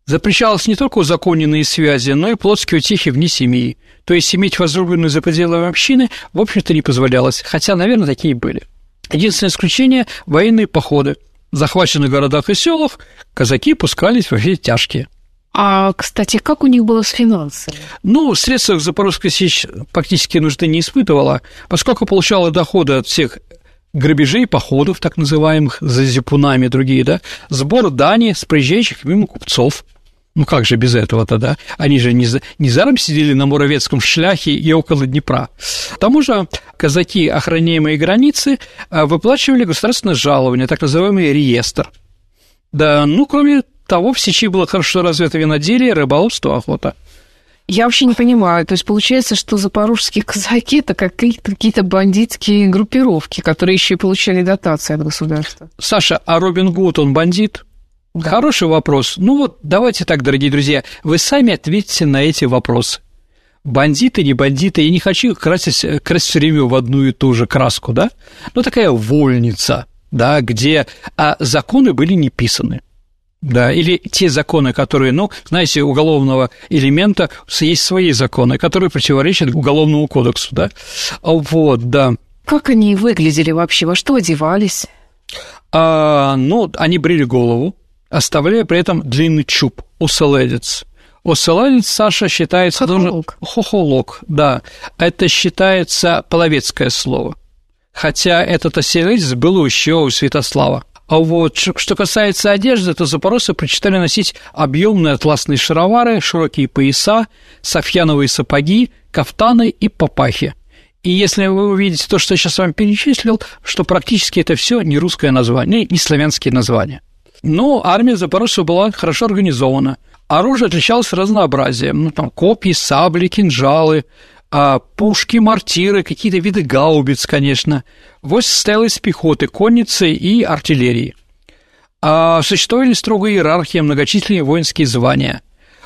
Запрещалось не только узаконенные связи, но и плотские утехи вне семьи. То есть иметь возлюбленную за пределами общины, в общем-то, не позволялось, хотя, наверное, такие были. Единственное исключение – военные походы. В захваченных городах и селах казаки пускались во все тяжкие. А, кстати, как у них было с финансами? Ну, в средствах Запорожская сечь практически нужды не испытывала, поскольку получала доходы от всех грабежей, походов, так называемых, за зипунами другие, да, сбор дани с проезжающих мимо купцов. Ну, как же без этого-то, да? Они же не, за, не заром сидели на Муравецком шляхе и около Днепра. К тому же казаки, охраняемые границы, выплачивали государственное жалование, так называемый реестр. Да, ну, кроме... того, в сечи было хорошо развито виноделие, рыболовство, охота. Я вообще не понимаю. То есть, получается, что запорожские казаки – это какие-то, какие-то бандитские группировки, которые еще и получали дотации от государства. Саша, а Робин Гуд, он бандит? Да. Хороший вопрос. Ну вот, давайте так, дорогие друзья, вы сами ответите на эти вопросы. Бандиты, не бандиты, я не хочу красить, красить все время в одну и ту же краску, да? Ну, такая вольница, да, где а законы были не писаны. Да, или те законы, которые, ну, знаете, уголовного элемента есть свои законы, которые противоречат уголовному кодексу, да. Вот, да. Как они выглядели вообще, во что одевались? А, ну, они брили голову, оставляя при этом длинный чуб, оселедец. Оселедец, Саша, считается... Хохолок. Хохолок, да. Это считается половецкое слово. Хотя этот оселедец был еще у Святослава. А вот, что касается одежды, то запорожцы предпочитали носить объемные атласные шаровары, широкие пояса, софьяновые сапоги, кафтаны и папахи. И если вы увидите то, что я сейчас вам перечислил, что практически это все не русское название, не славянские названия. Но армия запорожцев была хорошо организована. Оружие отличалось разнообразием. Ну, там копья, сабли, кинжалы, пушки, мортиры, какие-то виды гаубиц, конечно. Войско состояло из пехоты, конницы и артиллерии. А существовали строгая иерархия, многочисленные воинские звания.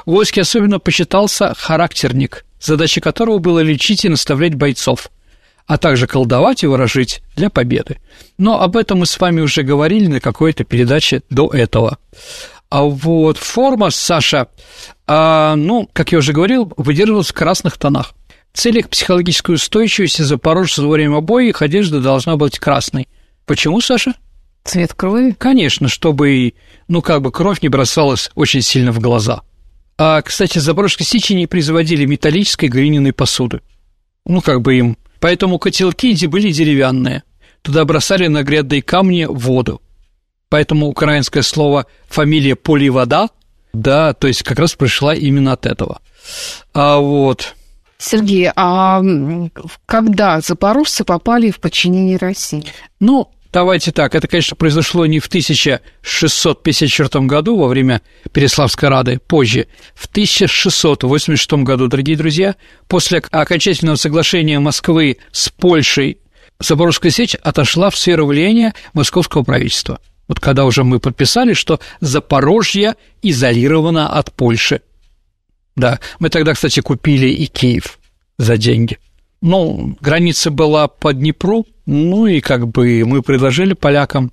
В войске особенно почитался характерник, задача которого было лечить и наставлять бойцов, а также колдовать и ворожить для победы. Но об этом мы с вами уже говорили на какой-то передаче до этого. А вот форма, Саша, а, ну, как я уже говорил, выдерживалась в красных тонах. В целях психологической устойчивости запорожцев во время боя их одежда должна быть красной. Почему, Саша? Цвет крови? Конечно, чтобы, ну, как бы кровь не бросалась очень сильно в глаза. А, кстати, Запорожской сечи не производили металлической глиняной посуды. Ну, как бы им. Поэтому котелки были деревянные. Туда бросали на грядные камни воду. Поэтому украинское слово, фамилия Поливода, да, то есть как раз пришла именно от этого. А вот... Сергей, а когда запорожцы попали в подчинение России? Ну, давайте так, это, конечно, произошло не в тысяча шестьсот пятьдесят четвёртом году, во время Переяславской рады, позже, в тысяча шестьсот восемьдесят шестом году, дорогие друзья, после окончательного соглашения Москвы с Польшей, Запорожская сечь отошла в сферу влияния московского правительства. Вот когда уже мы подписали, что Запорожье изолировано от Польши. Да, мы тогда, кстати, купили и Киев за деньги. Ну, граница была по Днепру, ну и как бы мы предложили полякам.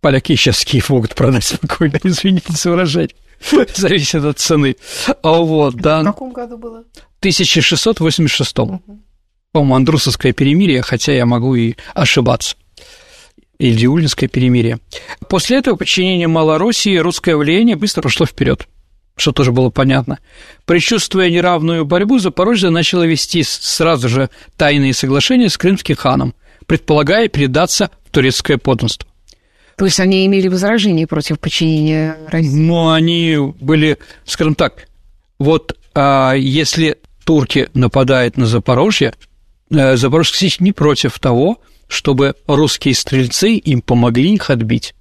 Поляки сейчас Киев могут продать спокойно, извините за выражение, зависит от цены. А вот, да. В каком году было? В тысяча шестьсот восемьдесят шестом. По-моему, Андрусовское перемирие, хотя я могу и ошибаться. Ильдиулинское перемирие. После этого подчинение Малороссии русское влияние быстро пошло вперед, что тоже было понятно. Предчувствуя неравную борьбу, Запорожье начало вести сразу же тайные соглашения с крымским ханом, предполагая передаться в турецкое подданство. То есть они имели возражение против подчинения России? Ну, они были, скажем так, вот а, если турки нападают на Запорожье, Запорожская сечь не против того, чтобы русские стрельцы им помогли их отбить.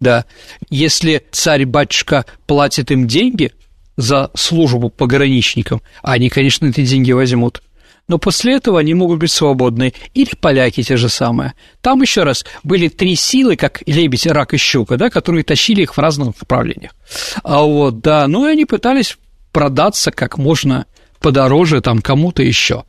Да, если царь-батюшка платит им деньги за службу пограничникам, они, конечно, эти деньги возьмут, но после этого они могут быть свободны, или поляки те же самые. Там, еще раз, были три силы, как лебедь, рак и щука, да, которые тащили их в разных направлениях. А вот, да, ну и они пытались продаться как можно подороже там кому-то еще.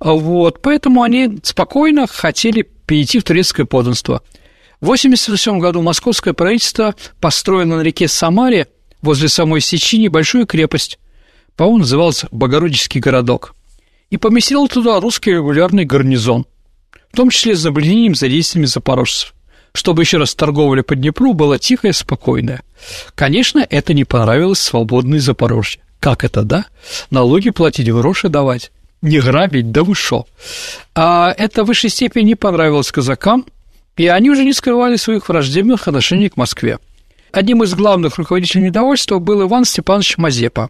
Вот, поэтому они спокойно хотели перейти в турецкое подданство. В тысяча девятьсот восемьдесят восьмом году московское правительство построило на реке Самаре возле самой сечи небольшую крепость, по-моему, называлась Богородический городок, и поместило туда русский регулярный гарнизон, в том числе с наблюдением за действиями запорожцев, чтобы еще раз торговля по Днепру была тихая и спокойная. Конечно, это не понравилось свободной Запорожье. Как это, да? Налоги платить, гроши давать, не грабить, да вы шо. А это в высшей степени не понравилось казакам, и они уже не скрывали своих враждебных отношений к Москве. Одним из главных руководителей недовольства был Иван Степанович Мазепа.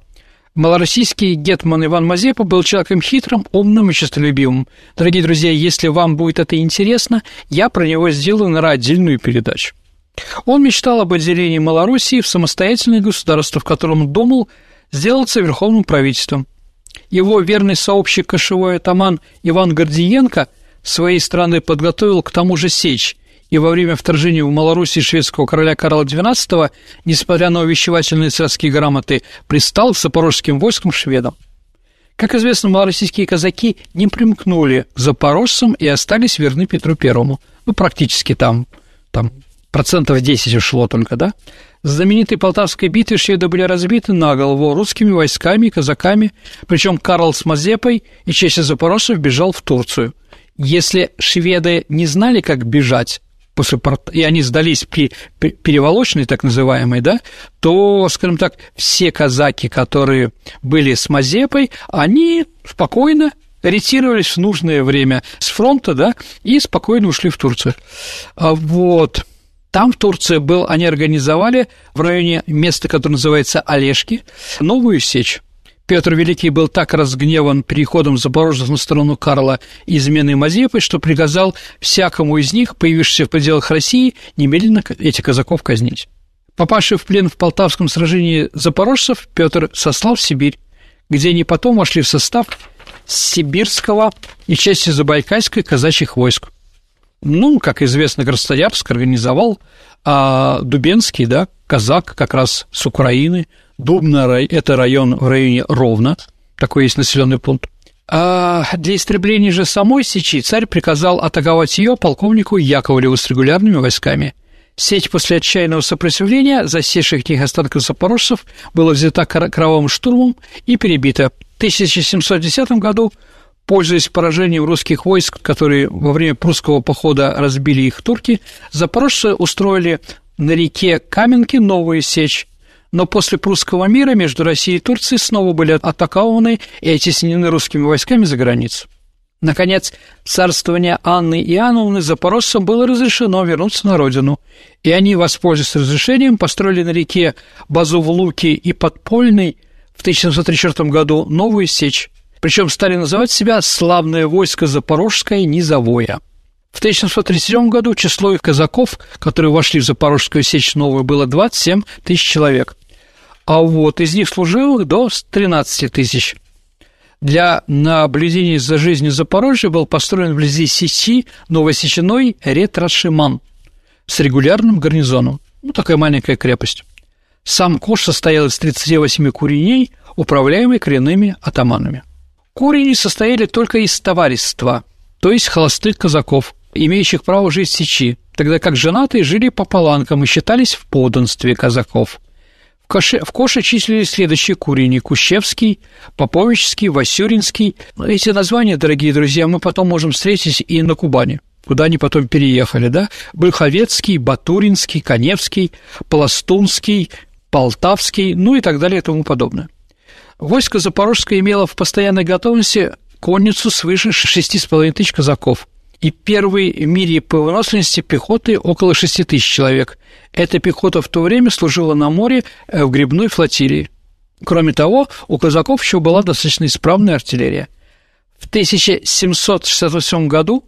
Малороссийский гетман Иван Мазепа был человеком хитрым, умным и честолюбивым. Дорогие друзья, если вам будет это интересно, я про него сделаю на отдельную передачу. Он мечтал об отделении Малороссии в самостоятельное государство, в котором думал сделаться верховным правительством. Его верный сообщник кошевой атаман Иван Гордиенко своей страны подготовил к тому же сечь, и во время вторжения в Малороссию шведского короля Карла двенадцатого, несмотря на увещевательные царские грамоты, пристал к запорожским войскам шведам. Как известно, малороссийские казаки не примкнули к запорожцам и остались верны Петру Первому. Ну, практически там, там процентов десять ушло только, да? В знаменитой Полтавской битве шведы были разбиты наголову русскими войсками и казаками, причем Карл с Мазепой и часть запорожцев бежал в Турцию. Если шведы не знали, как бежать, после порт... и они сдались при переволочной, так называемой, да, то, скажем так, все казаки, которые были с Мазепой, они спокойно ретировались в нужное время с фронта, да, и спокойно ушли в Турцию. Вот. Там в Турции был, они организовали в районе места, которое называется Олешки, новую сечь. Петр Великий был так разгневан переходом запорожцев на сторону Карла и изменой Мазепы, что приказал всякому из них, появившихся в пределах России, немедленно этих казаков казнить. Попавший в плен в Полтавском сражении запорожцев, Петр сослал в Сибирь, где они потом вошли в состав сибирского и части забайкальской казачьих войск. Ну, как известно, Красноярск организовал, а Дубенский, да, казак как раз с Украины, Дубна – это район в районе Ровно, такой есть населенный пункт. А для истребления же самой сечи царь приказал атаковать ее полковнику Яковлеву с регулярными войсками. Сечь после отчаянного сопротивления, засевших их останков запорожцев, была взята кровавым штурмом и перебита. В тысяча семьсот десятом году Пользуясь поражением русских войск, которые во время прусского похода разбили их турки, запорожцы устроили на реке Каменки новую сечь, но после прусского мира между Россией и Турцией снова были атакованы и оттеснены русскими войсками за границу. Наконец, царствование Анны Иоанновны запорожцам было разрешено вернуться на родину, и они, воспользовавшись разрешением, построили на реке Базу-Влуки и Подпольной в тысяча семьсот тридцать четвёртом году новую сечь, причем стали называть себя «Славное войско Запорожское Низовое». В тысяча семьсот тридцать седьмом году число их казаков, которые вошли в Запорожскую сечь новую, было двадцать семь тысяч человек, а вот из них служилых до тринадцати тысяч. Для наблюдения за жизнью Запорожья был построен вблизи сечи новосеченой Ретрашиман с регулярным гарнизоном. Ну, такая маленькая крепость. Сам Кош состоял из тридцати восьми куреней, управляемых коренными атаманами. Курени состояли только из товарищества, то есть холостых казаков, имеющих право жить в сечи, тогда как женатые жили по паланкам и считались в подданстве казаков. В Коше числились следующие курени: Кущевский, Поповический, Васюринский. Эти названия, дорогие друзья, мы потом можем встретить и на Кубани, куда они потом переехали, да? Быховецкий, Батуринский, Коневский, Пластунский, Полтавский, ну и так далее и тому подобное. Войско Запорожское имело в постоянной готовности конницу свыше шести с половиной тысяч казаков и первый в мире по выносливости пехоты около шести тысяч человек. Эта пехота в то время служила на море в грибной флотилии. Кроме того, у казаков еще была достаточно исправная артиллерия. В тысяча семьсот шестьдесят восьмом году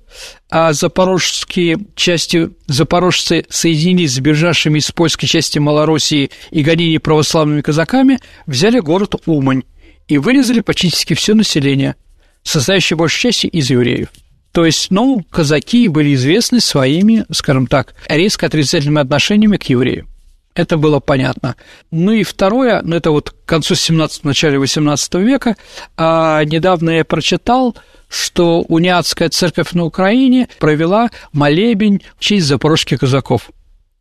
а запорожские части, запорожцы соединились с бежавшими из польской части Малороссии и гонимыми православными казаками, взяли город Умань и вырезали почти все население, состоящее большей части из евреев. То есть, ну, казаки были известны своими, скажем так, резко отрицательными отношениями к евреям. Это было понятно. Ну и второе, ну это вот к концу семнадцатого, начале восемнадцатого века, а недавно я прочитал, что униатская церковь на Украине провела молебень в честь запорожских казаков.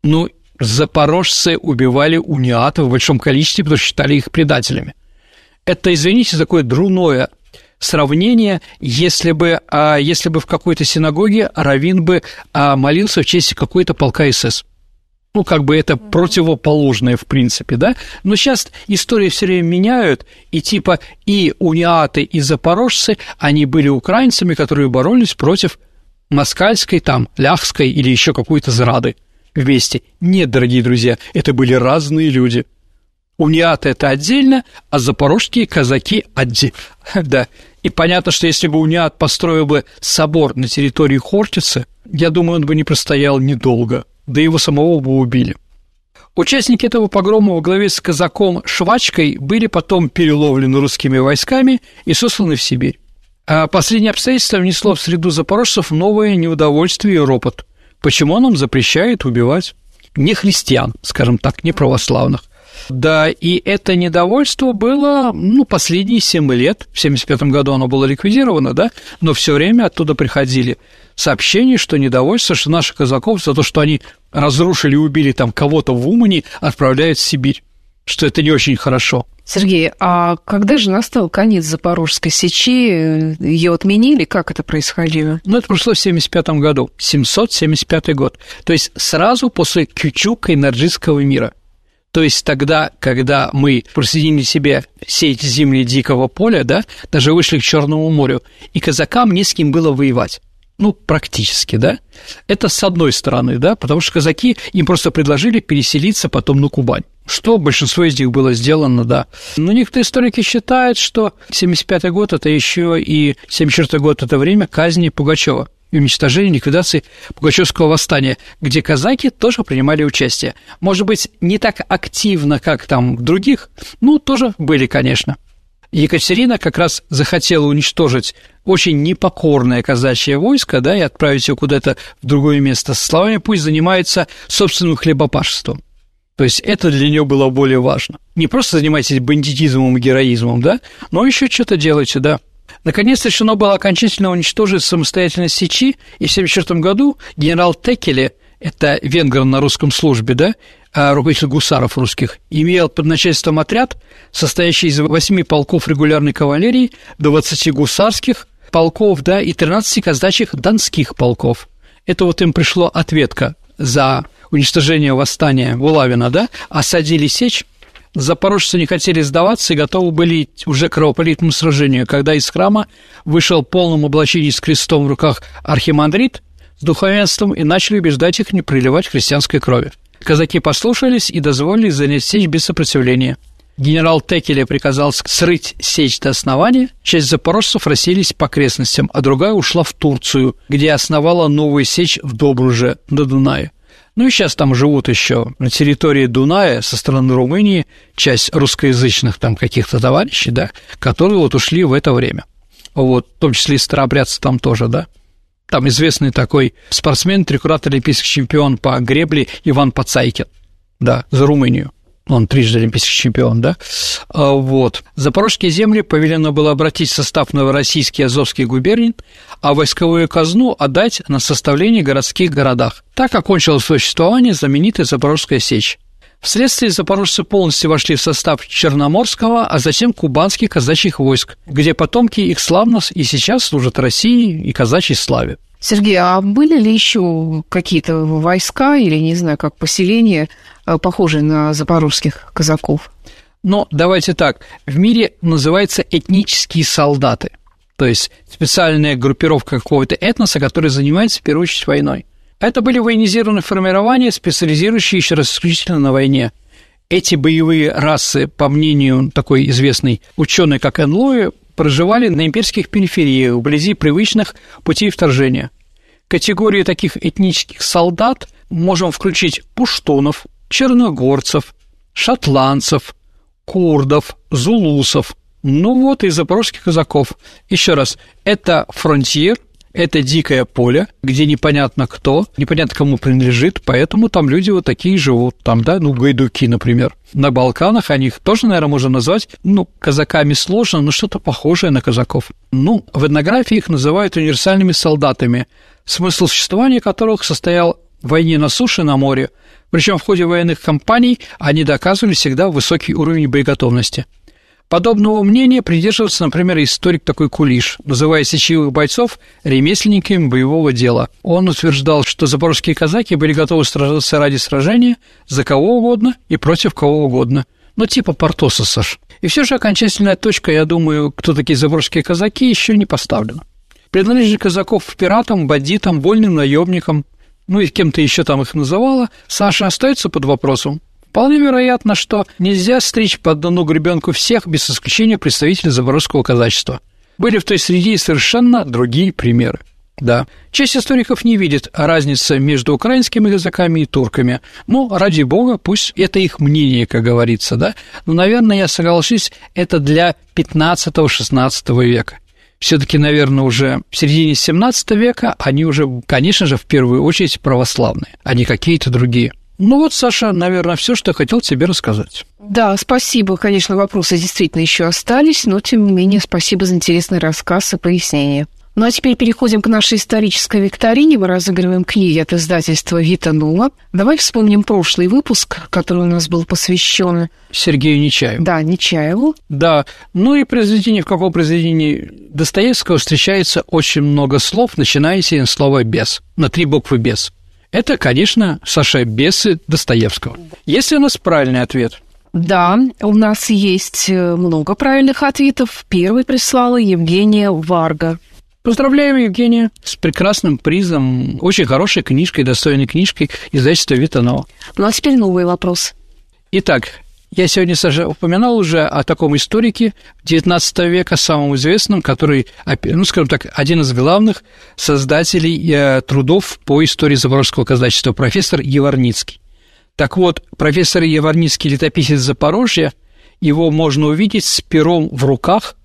Ну, запорожцы убивали униатов в большом количестве, потому что считали их предателями. Это, извините, такое дурное сравнение, если бы, а, если бы в какой-то синагоге раввин бы а, молился в честь какой-то полка эс эс. Ну, как бы это противоположное, в принципе, да? Но сейчас истории все время меняют, и типа и униаты, и запорожцы, они были украинцами, которые боролись против москальской, там, ляхской или еще какой-то зрады вместе. Нет, дорогие друзья, это были разные люди. Униаты – это отдельно, а запорожские казаки – отдельно. Да. И понятно, что если бы униат построил бы собор на территории Хортицы, я думаю, он бы не простоял недолго, да его самого бы убили. Участники этого погрома во главе с казаком Швачкой были потом переловлены русскими войсками и сосланы в Сибирь. А последнее обстоятельство внесло в среду запорожцев новое неудовольствие и ропот. Почему он нам запрещает убивать не христиан, скажем так, не православных? Да, и это недовольство было, ну, последние семь лет, в семьдесят пятом году оно было ликвидировано, да, но все время оттуда приходили сообщения, что недовольство, что наших казаков за то, что они разрушили и убили там кого-то в Умани, отправляют в Сибирь, что это не очень хорошо. Сергей, а когда же настал конец Запорожской сечи? Ее отменили? Как это происходило? Ну, это прошло в семьдесят пятом году, семьсот семьдесят пятый год, то есть сразу после Кючуко-Энерджийского мира. То есть тогда, когда мы присоединили себе все эти земли Дикого поля, да, даже вышли к Черному морю, и казакам не с кем было воевать. Ну, практически, да. Это с одной стороны, да, потому что казаки им просто предложили переселиться потом на Кубань, что большинство из них было сделано, да. Но некоторые историки считают, что семьдесят пятый год – это еще и семьдесят четвёртый год – это время казни Пугачева и уничтожения, ликвидации Пугачевского восстания, где казаки тоже принимали участие. Может быть, не так активно, как там других, но тоже были, конечно. Екатерина как раз захотела уничтожить очень непокорное казачье войско, да, и отправить его куда-то в другое место. Со словами, пусть занимается собственным хлебопашеством. То есть это для нее было более важно. Не просто занимайтесь бандитизмом и героизмом, да, но еще что-то делайте, да. Наконец, решено было окончательно уничтожить самостоятельность сечи, и в семьдесят четвёртом году генерал Текеле, это венгр на русском службе, да, руководитель гусаров русских, имел под начальством отряд, состоящий из восьми полков регулярной кавалерии, двадцати гусарских, полков, да, и тринадцати казачьих донских полков. Это вот им пришло ответка за уничтожение восстания Булавина, да, осадили сечь. Запорожцы не хотели сдаваться и готовы были уже к кровопролитному сражению, когда из храма вышел в полном облачении с крестом в руках архимандрит с духовенством и начали убеждать их не приливать христианской крови. Казаки послушались и дозволили занять сечь без сопротивления. Генерал Текеле приказал срыть сечь до основания, часть запорожцев расселись по окрестностям, а другая ушла в Турцию, где основала новую сечь в Добруже, на Дунае. Ну и сейчас там живут еще на территории Дуная со стороны Румынии часть русскоязычных там каких-то товарищей, да, которые вот ушли в это время. Вот, в том числе и старообрядцы там тоже, да. Там известный такой спортсмен, трикратный олимпийский чемпион по гребле Иван Пацайкин, да, за Румынию. Он трижды олимпийский чемпион, да? Вот. Запорожские земли повелено было обратить в состав новороссийский и азовский губерний, а войсковую казну отдать на составление городских городах. Так окончилось существование знаменитой Запорожской сечи. Вследствие запорожцы полностью вошли в состав Черноморского, а затем кубанских казачьих войск, где потомки их славно и сейчас служат России и казачьей славе. Сергей, а были ли еще какие-то войска или, не знаю, как поселения, похожие на запорожских казаков? Ну, давайте так. В мире называются этнические солдаты, то есть специальная группировка какого-то этноса, который занимается, в первую очередь, войной. Это были военизированные формирования, специализирующиеся исключительно на войне. Эти боевые расы, по мнению такой известной ученой, как Энн Лои, проживали на имперских перифериях, вблизи привычных путей вторжения. Категории таких этнических солдат можем включить пуштунов, черногорцев, шотландцев, курдов, зулусов, ну вот и запорожских казаков. Еще раз, это фронтир, это дикое поле, где непонятно кто, непонятно кому принадлежит, поэтому там люди вот такие живут, там, да, ну, гайдуки, например. На Балканах они их тоже, наверное, можно назвать, ну, казаками сложно, но что-то похожее на казаков. Ну, в этнографии их называют универсальными солдатами, смысл существования которых состоял в войне на суше и на море, причем в ходе военных кампаний они доказывали всегда высокий уровень боеготовности. Подобного мнения придерживается, например, историк такой Кулиш, называя сечевых бойцов ремесленниками боевого дела. Он утверждал, что запорожские казаки были готовы сражаться ради сражения за кого угодно и против кого угодно, ну, типа Портоса, Саш. И все же окончательная точка, я думаю, кто такие запорожские казаки, еще не поставлена. Принадлежность казаков пиратам, бандитам, вольным наемникам, ну и кем-то еще там их называла, Саша, остается под вопросом. Вполне вероятно, что нельзя стричь под одну гребенку всех, без исключения представителей запорожского казачества. Были в той среде и совершенно другие примеры. Да, часть историков не видит разницы между украинскими казаками и турками. Ну, ради бога, пусть это их мнение, как говорится, да. Но, наверное, я соглашусь, это для пятнадцатого-шестнадцатого века. Все-таки, наверное, уже в середине семнадцатого века они уже, конечно же, в первую очередь православные, а не какие-то другие. Ну вот, Саша, наверное, все, что я хотел тебе рассказать. Да, спасибо. Конечно, вопросы действительно еще остались, но, тем не менее, спасибо за интересный рассказ и пояснение. Ну, а теперь переходим к нашей исторической викторине. Мы разыгрываем книги от издательства «Витанова». Давай вспомним прошлый выпуск, который у нас был посвящен Сергею Нечаеву. Да, Нечаеву. Да. Ну и произведение, в каком произведении Достоевского встречается очень много слов, начиная с слова «без», на три буквы «без». Это, конечно, Саша, бесы Достоевского. Есть ли у нас правильный ответ? Да, у нас есть много правильных ответов. Первый прислала Евгения Варга. Поздравляем, Евгения, с прекрасным призом, очень хорошей книжкой, достойной книжкой издательства Витанова. Ну, а теперь новый вопрос. Итак, я сегодня, Саша, упоминал уже о таком историке девятнадцатого века, самом известном, который, ну, скажем так, один из главных создателей трудов по истории запорожского казачества, профессор Яворницкий. Так вот, профессор Яворницкий, летописец Запорожья, его можно увидеть с пером в руках.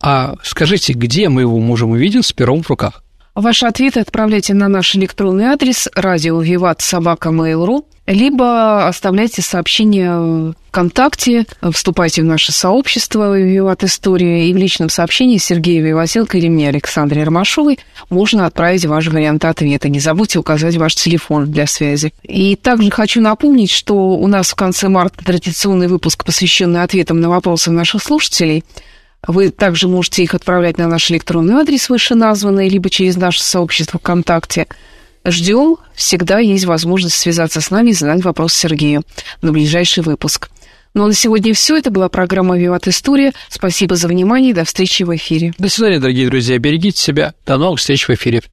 А скажите, где мы его можем увидеть с пером в руках? Ваши ответы отправляйте на наш электронный адрес радио виват собака точка мэйл точка ру, либо оставляйте сообщение ВКонтакте, вступайте в наше сообщество «Виват История», и в личном сообщении Сергею Виватенко или мне, Александре Ромашовой, можно отправить ваш вариант ответа. Не забудьте указать ваш телефон для связи. И также хочу напомнить, что у нас в конце марта традиционный выпуск, посвященный ответам на вопросы наших слушателей. Вы также можете их отправлять на наш электронный адрес вышеназванный, либо через наше сообщество ВКонтакте. Ждем. Всегда есть возможность связаться с нами и задать вопрос Сергею на ближайший выпуск. Ну а на сегодня все. Это была программа «Виват История». Спасибо за внимание и до встречи в эфире. До свидания, дорогие друзья. Берегите себя. До новых встреч в эфире.